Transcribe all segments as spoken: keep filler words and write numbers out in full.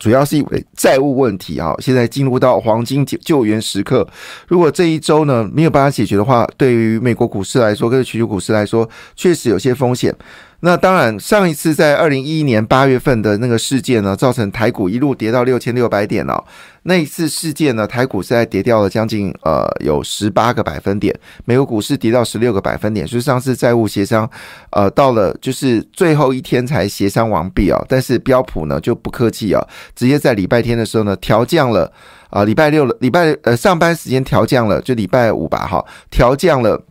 主要是因为债务问题啊，现在进入到黄金救援时刻。如果这一周呢没有办法解决的话，对于美国股市来说，跟全球股市来说，确实有些风险。那当然，上一次在二零一一年八月份的那个事件呢，造成台股一路跌到六千六百点哦。那一次事件呢，台股是在跌掉了将近呃有十八个百分点，美国股市跌到十六个百分点，所以上次债务协商呃到了就是最后一天才协商完毕哦。但是标普呢就不客气哦，直接在礼拜天的时候呢调降了啊、呃，礼拜六了，礼拜呃上班时间调降了，就礼拜五吧哈，调降了。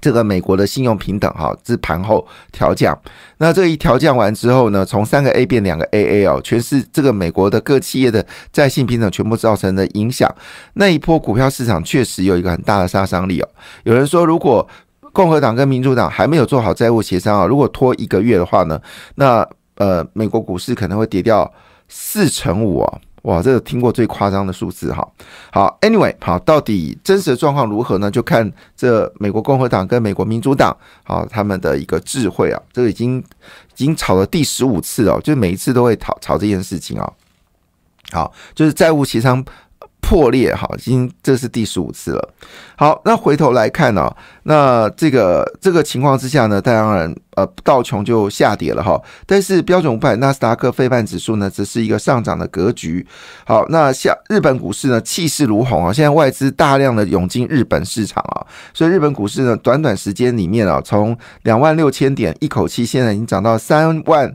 这个美国的信用平等哈，自盘后调降，那这一调降完之后呢，从三个 A 变两个 A A 哦，全是这个美国的各企业的债信平等全部造成的影响。那一波股票市场确实有一个很大的杀伤力哦。有人说，如果共和党跟民主党还没有做好债务协商啊、哦，如果拖一个月的话呢，那呃，美国股市可能会跌掉四成五哦。哇，这个听过最夸张的数字哈。好 ，anyway， 好，到底真实的状况如何呢？就看这美国共和党跟美国民主党好他们的一个智慧啊。这个已经已经吵了第十五次了，就每一次都会吵吵这件事情啊。好，就是债务协商破裂哈，已经这是第十五次了。好，那回头来看呢、哦，那这个这个情况之下呢，当然呃道琼就下跌了哈，但是标准五百、纳斯达克、费半指数呢，只是一个上涨的格局。好，那下日本股市呢气势如虹啊，现在外资大量的涌进日本市场啊，所以日本股市呢短短时间里面啊，从两万六千点一口气，现在已经涨到三万。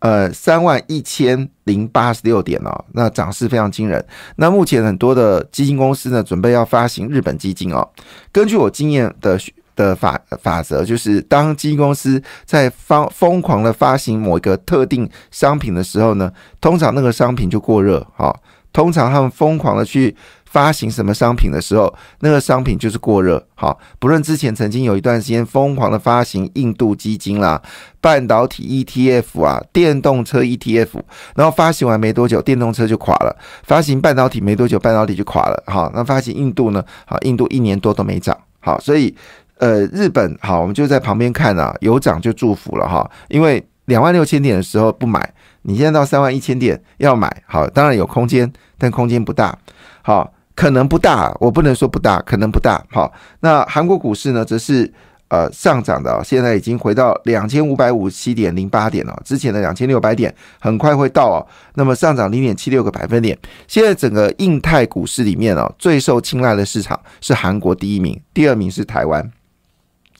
呃，三万一千零八十六点哦，那涨势非常惊人。那目前很多的基金公司呢，准备要发行日本基金哦。根据我经验的的法法则，就是当基金公司在疯疯狂的发行某一个特定商品的时候呢，通常那个商品就过热哦。通常他们疯狂的去发行什么商品的时候，那个商品就是过热。好，不论之前曾经有一段时间疯狂的发行印度基金啦、半导体 E T F 啊、电动车 E T F， 然后发行完没多久，电动车就垮了；发行半导体没多久，半导体就垮了。好，那发行印度呢？好，印度一年多都没涨。好，所以呃，日本好，我们就在旁边看啊，有涨就祝福了哈，因为两万六千点的时候不买，你现在到三万一千点要买，好，当然有空间，但空间不大。好。可能不大，我不能说不大，可能不大。好，那韩国股市呢，则是呃上涨的、哦，现在已经回到两千五百五十七点零八点了、哦，之前的两千六百点很快会到哦。那么上涨 零点七六个百分点。现在整个印太股市里面哦，最受青睐的市场是韩国第一名，第二名是台湾。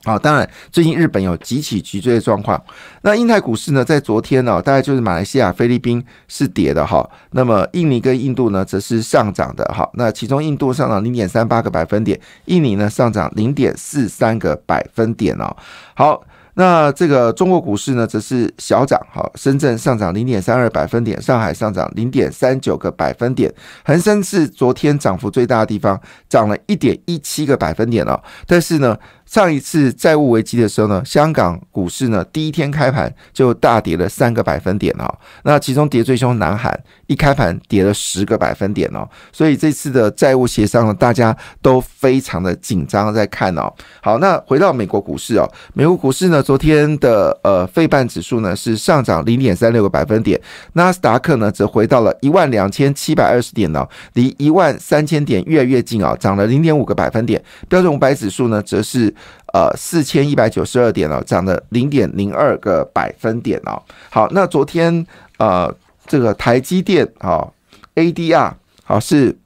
好、哦，当然最近日本有急起直追的状况。那印太股市呢，在昨天呢、哦，大概就是马来西亚、菲律宾是跌的哈、哦。那么印尼跟印度呢，则是上涨的哈、哦。那其中印度上涨 零点三八个百分点，印尼呢上涨 零点四三个百分点哦。好，那这个中国股市呢，则是小涨哈、哦。深圳上涨 零点三二百分点，上海上涨 零点三九个百分点，恒生是昨天涨幅最大的地方，涨了 一点一七个百分点哦。但是呢。上一次债务危机的时候呢，香港股市呢第一天开盘就大跌了三个百分点哦，那其中跌最凶南韩，一开盘跌了十个百分点哦，所以这次的债务协商呢，大家都非常的紧张在看哦。好，那回到美国股市哦，美国股市呢昨天的呃费半指数呢是上涨 零点三六个百分点，纳斯达克呢则回到了一万两千七百二十点哦，离一万三千点越来越近哦，涨了 零点五个百分点，标准五百指数呢则是呃，四千一百九十二点哦，涨了零点零二个百分点哦。好，那昨天呃，这个台积电哦 ，A D R 好、哦、是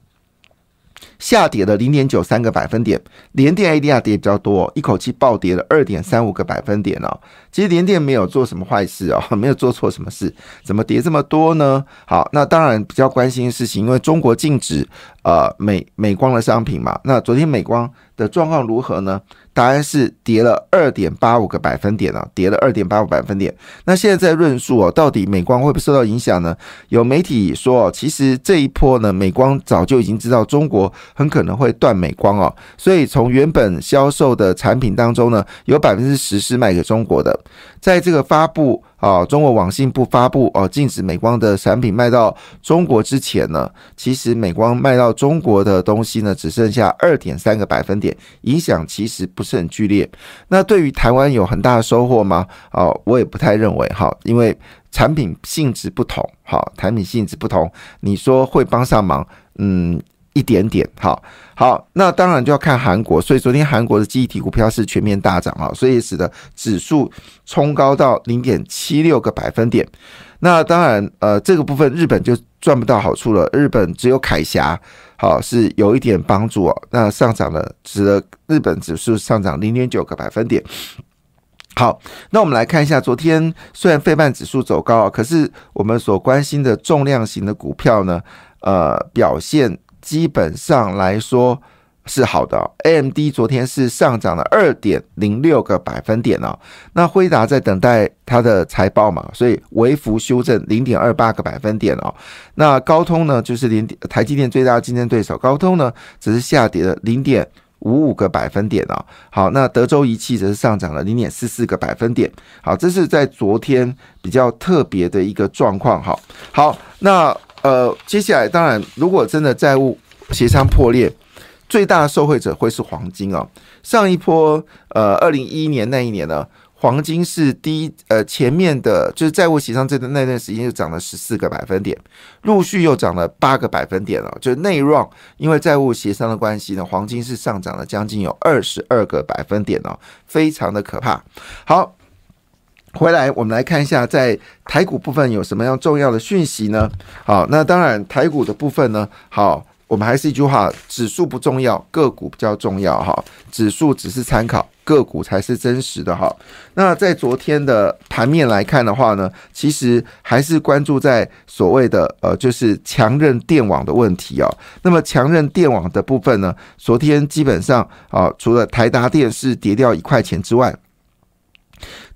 下跌了零点九三个百分点，联电 A D R 跌比较多、哦，一口气暴跌了二点三五个百分点哦。其实联电没有做什么坏事哦，没有做错什么事，怎么跌这么多呢？好，那当然比较关心的事情，因为中国禁止呃美美光的商品嘛。那昨天美光的状况如何呢？答案是跌了 二点八五个百分点啊，跌了 二点八五百分点。那现在在论述哦，到底美光会不会受到影响呢？有媒体说，其实这一波呢，美光早就已经知道中国很可能会断美光哦。所以从原本销售的产品当中呢，有 百分之十 是卖给中国的。在这个发布啊，中国网信部发布哦、啊、禁止美光的产品卖到中国之前呢，其实美光卖到中国的东西呢，只剩下 二点三 个百分点，影响其实不是很剧烈。那对于台湾有很大的收获吗？啊，我也不太认为哈，因为产品性质不同，好，产品性质不同，你说会帮上忙，嗯，一点点，好，好，那当然就要看韩国，所以昨天韩国的记忆体股票是全面大涨啊，所以使得指数冲高到 零点七六 个百分点。那当然，呃，这个部分日本就赚不到好处了，日本只有凯霞，好，是有一点帮助哦，那上涨了，使得日本指数上涨 零点九 个百分点。好，那我们来看一下，昨天虽然费半指数走高，可是我们所关心的重量型的股票呢，呃，表现基本上来说是好的、哦、A M D 昨天是上涨了 二点零六 个百分点哦。那辉达在等待它的财报嘛，所以微幅修正 零点二八 个百分点哦。那高通呢，就是连台积电最大的竞争对手，高通呢只是下跌了 零点五 五五个百分点哦，好，那德州仪器则是上涨了 零点四四 个百分点，好，这是在昨天比较特别的一个状况，好，好，那呃，接下来当然，如果真的债务协商破裂，最大的受惠者会是黄金哦。上一波呃，二零一一年那一年呢，黄金是第一呃前面的，就是债务协商这那段时间就涨了十四个百分点，陆续又涨了八个百分点了、哦，就是内 round 因为债务协商的关系呢，黄金是上涨了将近有二十二个百分点哦，非常的可怕。好，回来我们来看一下在台股部分有什么样重要的讯息呢？好，那当然台股的部分呢，好。我们还是一句话，指数不重要，个股比较重要哈。指数只是参考，个股才是真实的哈。那在昨天的盘面来看的话呢，其实还是关注在所谓的呃，就是强韧电网的问题哦。那么强韧电网的部分呢，昨天基本上啊、呃，除了台达电是跌掉一块钱之外，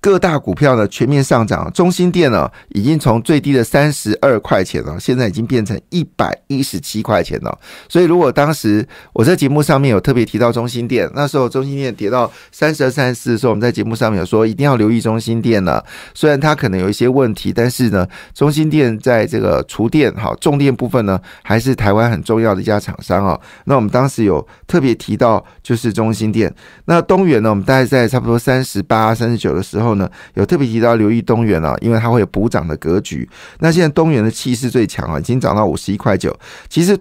各大股票呢全面上涨，中兴电呢已经从最低的三十二块钱了，现在已经变成一百一十七块钱了。所以如果当时我在节目上面有特别提到中兴电，那时候中兴电跌到 三十二、三十四 的时候，我们在节目上面有说一定要留意中兴电了。虽然它可能有一些问题，但是呢，中兴电在这个厨电好重电部分呢，还是台湾很重要的一家厂商哦。那我们当时有特别提到就是中兴电，那东元呢，我们大概在差不多三十八、三十九的时候。有特别提到留意东元啊，因为它会有补涨的格局。那现在东元的气势最强啊，已经涨到五十一块九。其实，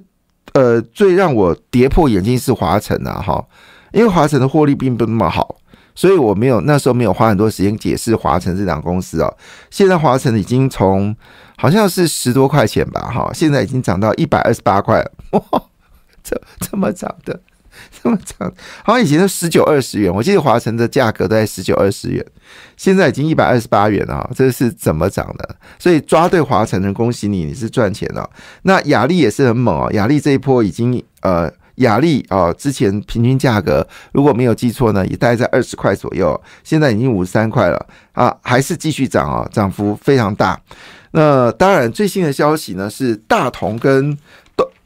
呃，最让我跌破眼镜是华城啊，哈，因为华城的获利并不那么好，所以我没有那时候没有花很多时间解释华城这档公司啊。现在华城已经从好像是十多块钱吧，哈，现在已经涨到一百二十八块了，哇，这这么涨的，这么涨，好像以前都十九二十元，我记得华城的价格都在十九二十元。现在已经一百二十八元了，这是怎么涨的？所以抓对华城，恭喜你，你是赚钱了。那亚力也是很猛哦，亚力这一波已经呃，亚力哦，之前平均价格如果没有记错呢，也大概在二十块左右，现在已经五十三块了啊，还是继续涨哦，涨幅非常大。那当然最新的消息呢是大同跟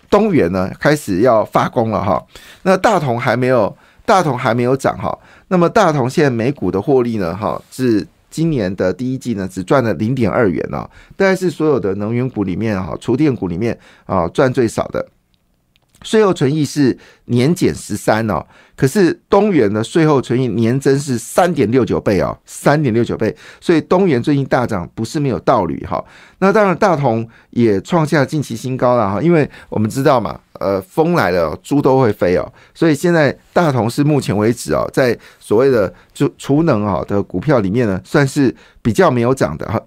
东元呢开始要发功了哈，那大同还没有。大同还没有涨哈，那么大同现在每股的获利呢哈，是今年的第一季呢只赚了 零点二 元啊，大概是所有的能源股里面哈，厨电股里面啊赚最少的。税后纯益是年减十三哦，可是东元的税后纯益年增是 三点六九 倍哦 ,三点六九 倍，所以东元最近大涨不是没有道理哈。那当然大同也创下近期新高啦哈，因为我们知道嘛，呃风来了猪都会飞哦，所以现在大同是目前为止哦，在所谓的就储能哦的股票里面呢，算是比较没有涨的哈。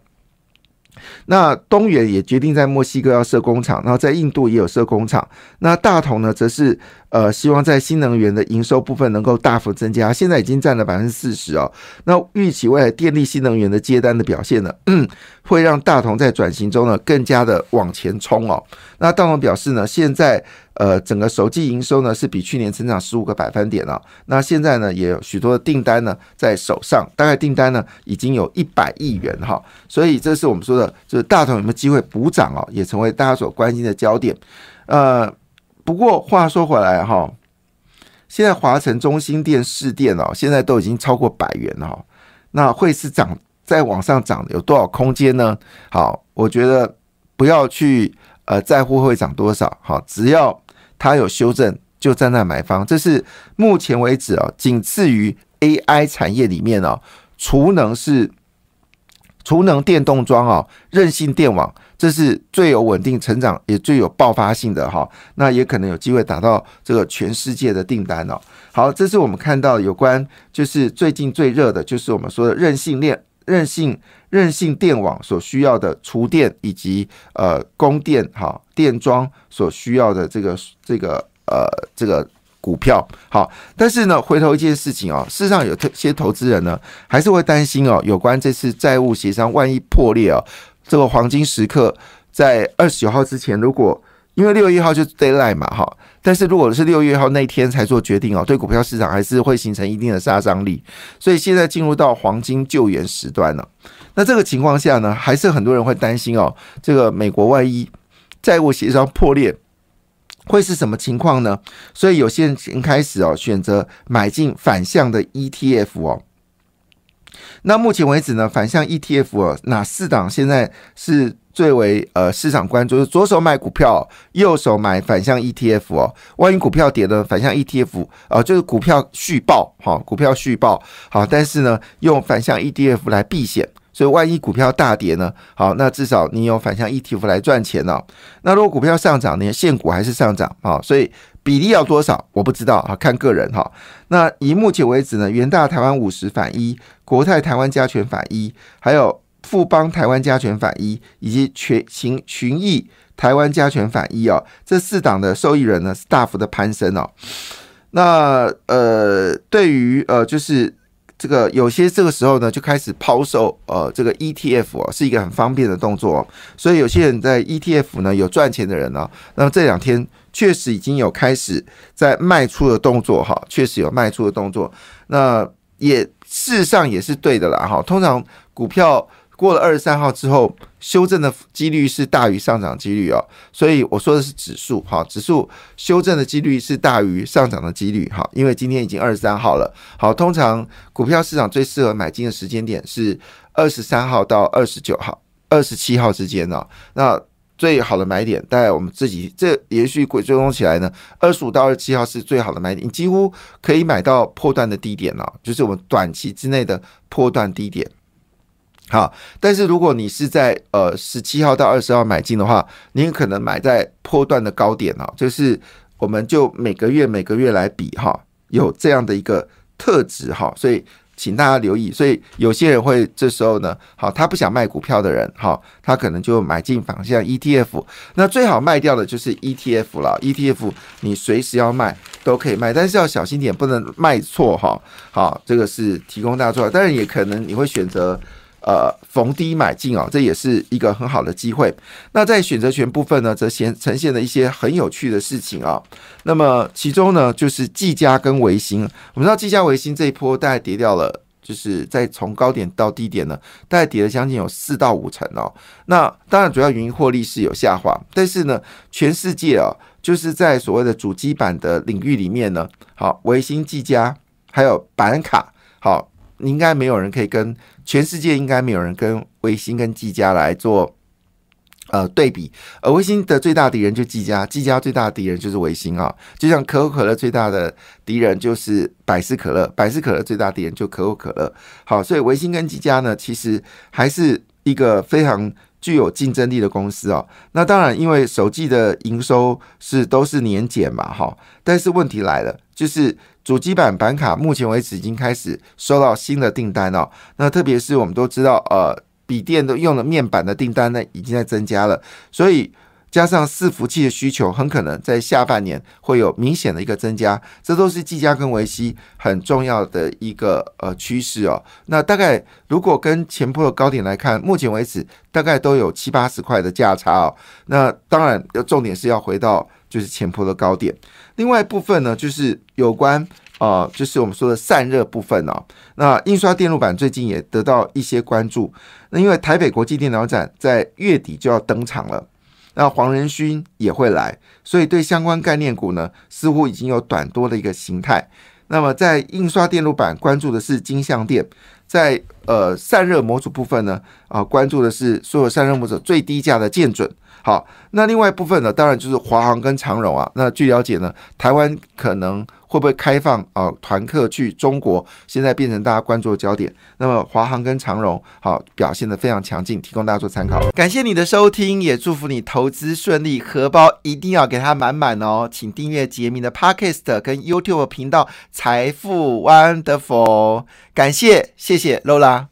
那东元也决定在墨西哥要设工厂，然后在印度也有设工厂。那大同呢，则是呃希望在新能源的营收部分能够大幅增加，现在已经占了 百分之四十 哦。那预期未来电力新能源的接单的表现呢，嗯、会让大同在转型中呢更加的往前冲哦。那大同表示呢，现在呃整个手机营收呢是比去年成长十五个百分点哦。那现在呢也有许多的订单呢在手上，大概订单呢已经有一百亿元哈、哦。所以这是我们说的。就是大同有没有机会补涨哦，也成为大家所关心的焦点。呃，不过话说回来哈、哦，现在华城中心店市店哦，现在都已经超过百元了、哦，那会是涨再往上涨有多少空间呢？好，我觉得不要去呃在乎会涨多少，好，只要它有修正就站在买方，这是目前为止哦，仅次于 A I 产业里面哦，储能是。储能电动桩啊，韧性电网，这是最有稳定成长也最有爆发性的哈，那也可能有机会打到这个全世界的订单哦。好，这是我们看到有关就是最近最热的，就是我们说的韧性电、韧性、韧性电网所需要的厨电以及呃供电哈电桩所需要的这个这个呃这个。股票好，但是呢，回头一件事情哦，事实上有些投资人呢，还是会担心哦，有关这次债务协商万一破裂哦，这个黄金时刻在二十九号之前，如果因为六月一号就是 deadline 嘛哈，但是如果是六月一号那天才做决定哦，对股票市场还是会形成一定的杀伤力，所以现在进入到黄金救援时段了。那这个情况下呢，还是很多人会担心哦，这个美国万一债务协商破裂。会是什么情况呢？所以有些人开始哦，选择买进反向的 E T F 哦。那目前为止呢，反向 E T F 哦，哪四档现在是最为呃市场关注？就是左手买股票、哦，右手买反向 E T F 哦。万一股票跌呢，反向 E T F 啊、呃，就是股票续报哈、哦，股票续报好，但是呢，用反向 E T F 来避险。所以万一股票大跌呢？好，那至少你有反向 E T F 来赚钱哦。那如果股票上涨，你的现股还是上涨啊、哦，所以比例要多少我不知道啊，看个人哈、哦。那以目前为止呢，元大台湾五十反一，国泰台湾加权反一，还有富邦台湾加权反一，以及群群群益台湾加权反一哦，这四档的受益人呢是大幅的攀升哦。那呃，对于呃就是。这个有些这个时候呢，就开始抛售呃，这个 E T F 哦，是一个很方便的动作、哦，所以有些人在 E T F 呢有赚钱的人呢、哦，那么这两天确实已经有开始在卖出的动作哈，确实有卖出的动作，那也事实上也是对的啦哈。通常股票过了二十三号之后，修正的几率是大于上涨几率哦，所以我说的是指数哈，指数修正的几率是大于上涨的几率哈，因为今天已经二十三号了，好，通常股票市场最适合买进的时间点是二十三号到二十九号、二十七号之间哦，那最好的买点，大概我们自己这延续追踪起来呢，二十五到二十七号是最好的买点，你几乎可以买到波段的低点哦，就是我们短期之内的波段低点。好，但是如果你是在呃十七号到二十号买进的话，你可能买在波段的高点哦，就是我们就每个月每个月来比哈、哦，有这样的一个特质哈、哦，所以请大家留意。所以有些人会这时候呢，好，他不想卖股票的人哈、哦，他可能就买进反向 E T F， 那最好卖掉的就是 E T F 了 ，E T F 你随时要卖都可以卖，但是要小心点，不能卖错哈、哦。好，这个是提供大家做，当然也可能你会选择。呃，逢低买进哦，这也是一个很好的机会。那在选择权部分呢，则显呈现了一些很有趣的事情啊、哦。那么其中呢，就是技嘉跟微星。我们知道技嘉、微星这一波大概跌掉了，就是在从高点到低点呢，大概跌了将近有四到五成哦。那当然，主要原因获利是有下滑，但是呢，全世界啊、哦，就是在所谓的主机板的领域里面呢，好，微星、技嘉还有板卡，好。应该没有人可以跟全世界应该没有人跟微星跟技嘉来做呃对比，而微星的最大敌人就技嘉，技嘉最大的敌人就是微星啊、哦，就像可口可乐最大的敌人就是百事可乐，百事可乐最大敌人就可口可乐。好，所以微星跟技嘉呢，其实还是一个非常具有竞争力的公司哦。那当然，因为首季的营收是都是年减嘛，哈，但是问题来了，就是。主机板板卡目前为止已经开始收到新的订单哦，那特别是我们都知道，呃，笔电都用了面板的订单呢，已经在增加了，所以加上伺服器的需求，很可能在下半年会有明显的一个增加，这都是技嘉跟微星很重要的一个呃趋势哦。那大概如果跟前波的高点来看，目前为止大概都有七八十块的价差哦。那当然，重点是要回到。就是前波的高点，另外一部分呢，就是有关呃，就是我们说的散热部分哦。那印刷电路板最近也得到一些关注，那因为台北国际电脑展在月底就要登场了，那黄仁勋也会来，所以对相关概念股呢，似乎已经有短多的一个形态。那么在印刷电路板关注的是金像电，在呃散热模组部分呢，啊、呃、关注的是所有散热模组最低价的建准。好，那另外一部分呢，当然就是华航跟长荣啊。那据了解呢，台湾可能会不会开放啊、呃、团客去中国，现在变成大家关注的焦点。那么华航跟长荣好表现得非常强劲，提供大家做参考。感谢你的收听，也祝福你投资顺利，荷包一定要给它满满哦。请订阅杰明的 Podcast 跟 YouTube 频道财富 Wonderful。感谢，谢谢 Lola。